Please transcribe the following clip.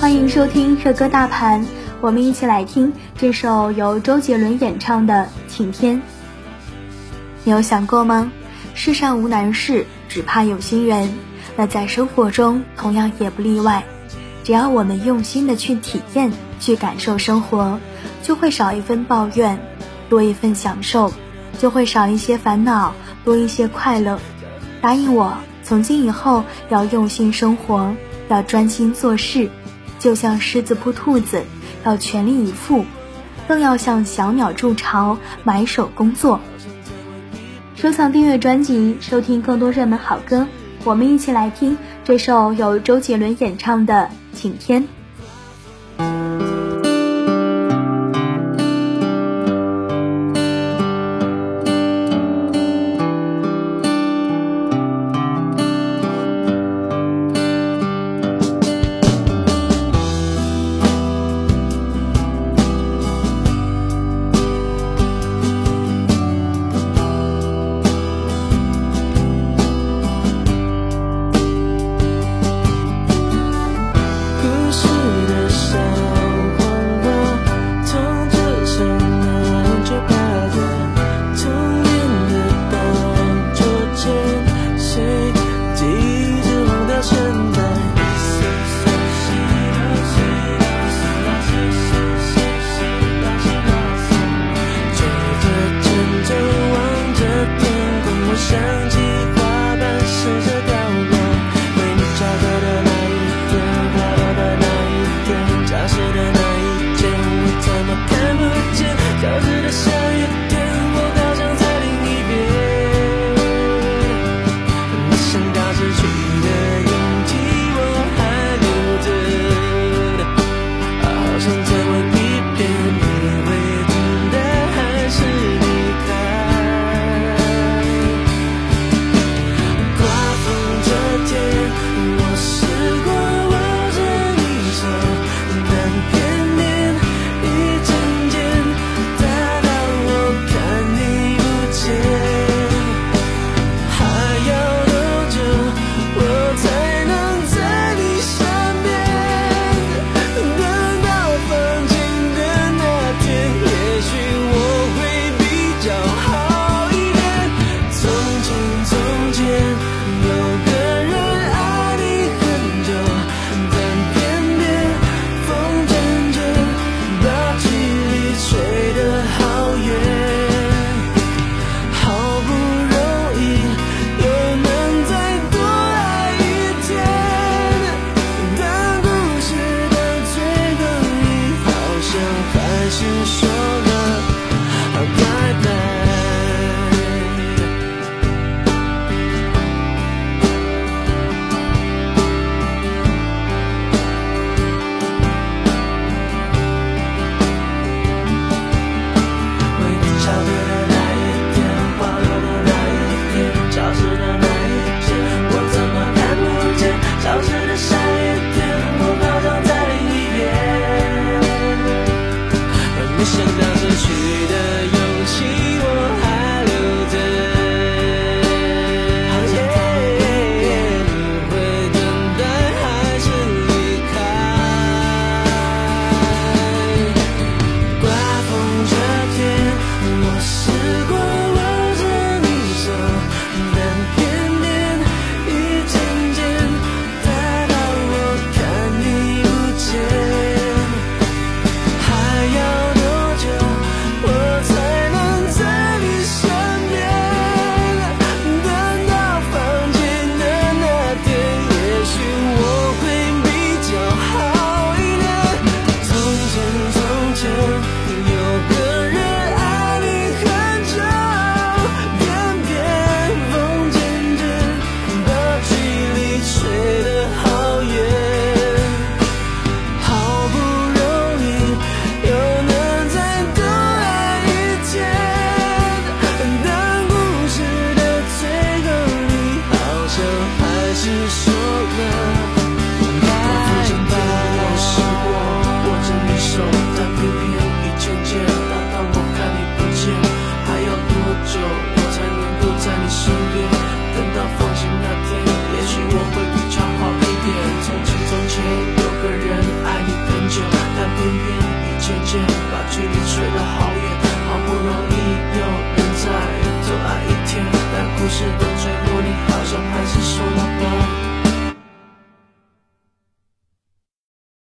欢迎收听热歌大盘，我们一起来听这首由周杰伦演唱的《晴天》。你有想过吗？世上无难事，只怕有心人。那在生活中同样也不例外。只要我们用心的去体验，去感受生活，就会少一份抱怨，多一份享受，就会少一些烦恼，多一些快乐。答应我，从今以后要用心生活，要专心做事，就像狮子扑兔子，要全力以赴，更要向小鸟筑巢，埋首工作。收藏订阅专辑，收听更多热门好歌。我们一起来听这首由周杰伦演唱的《晴天》。是说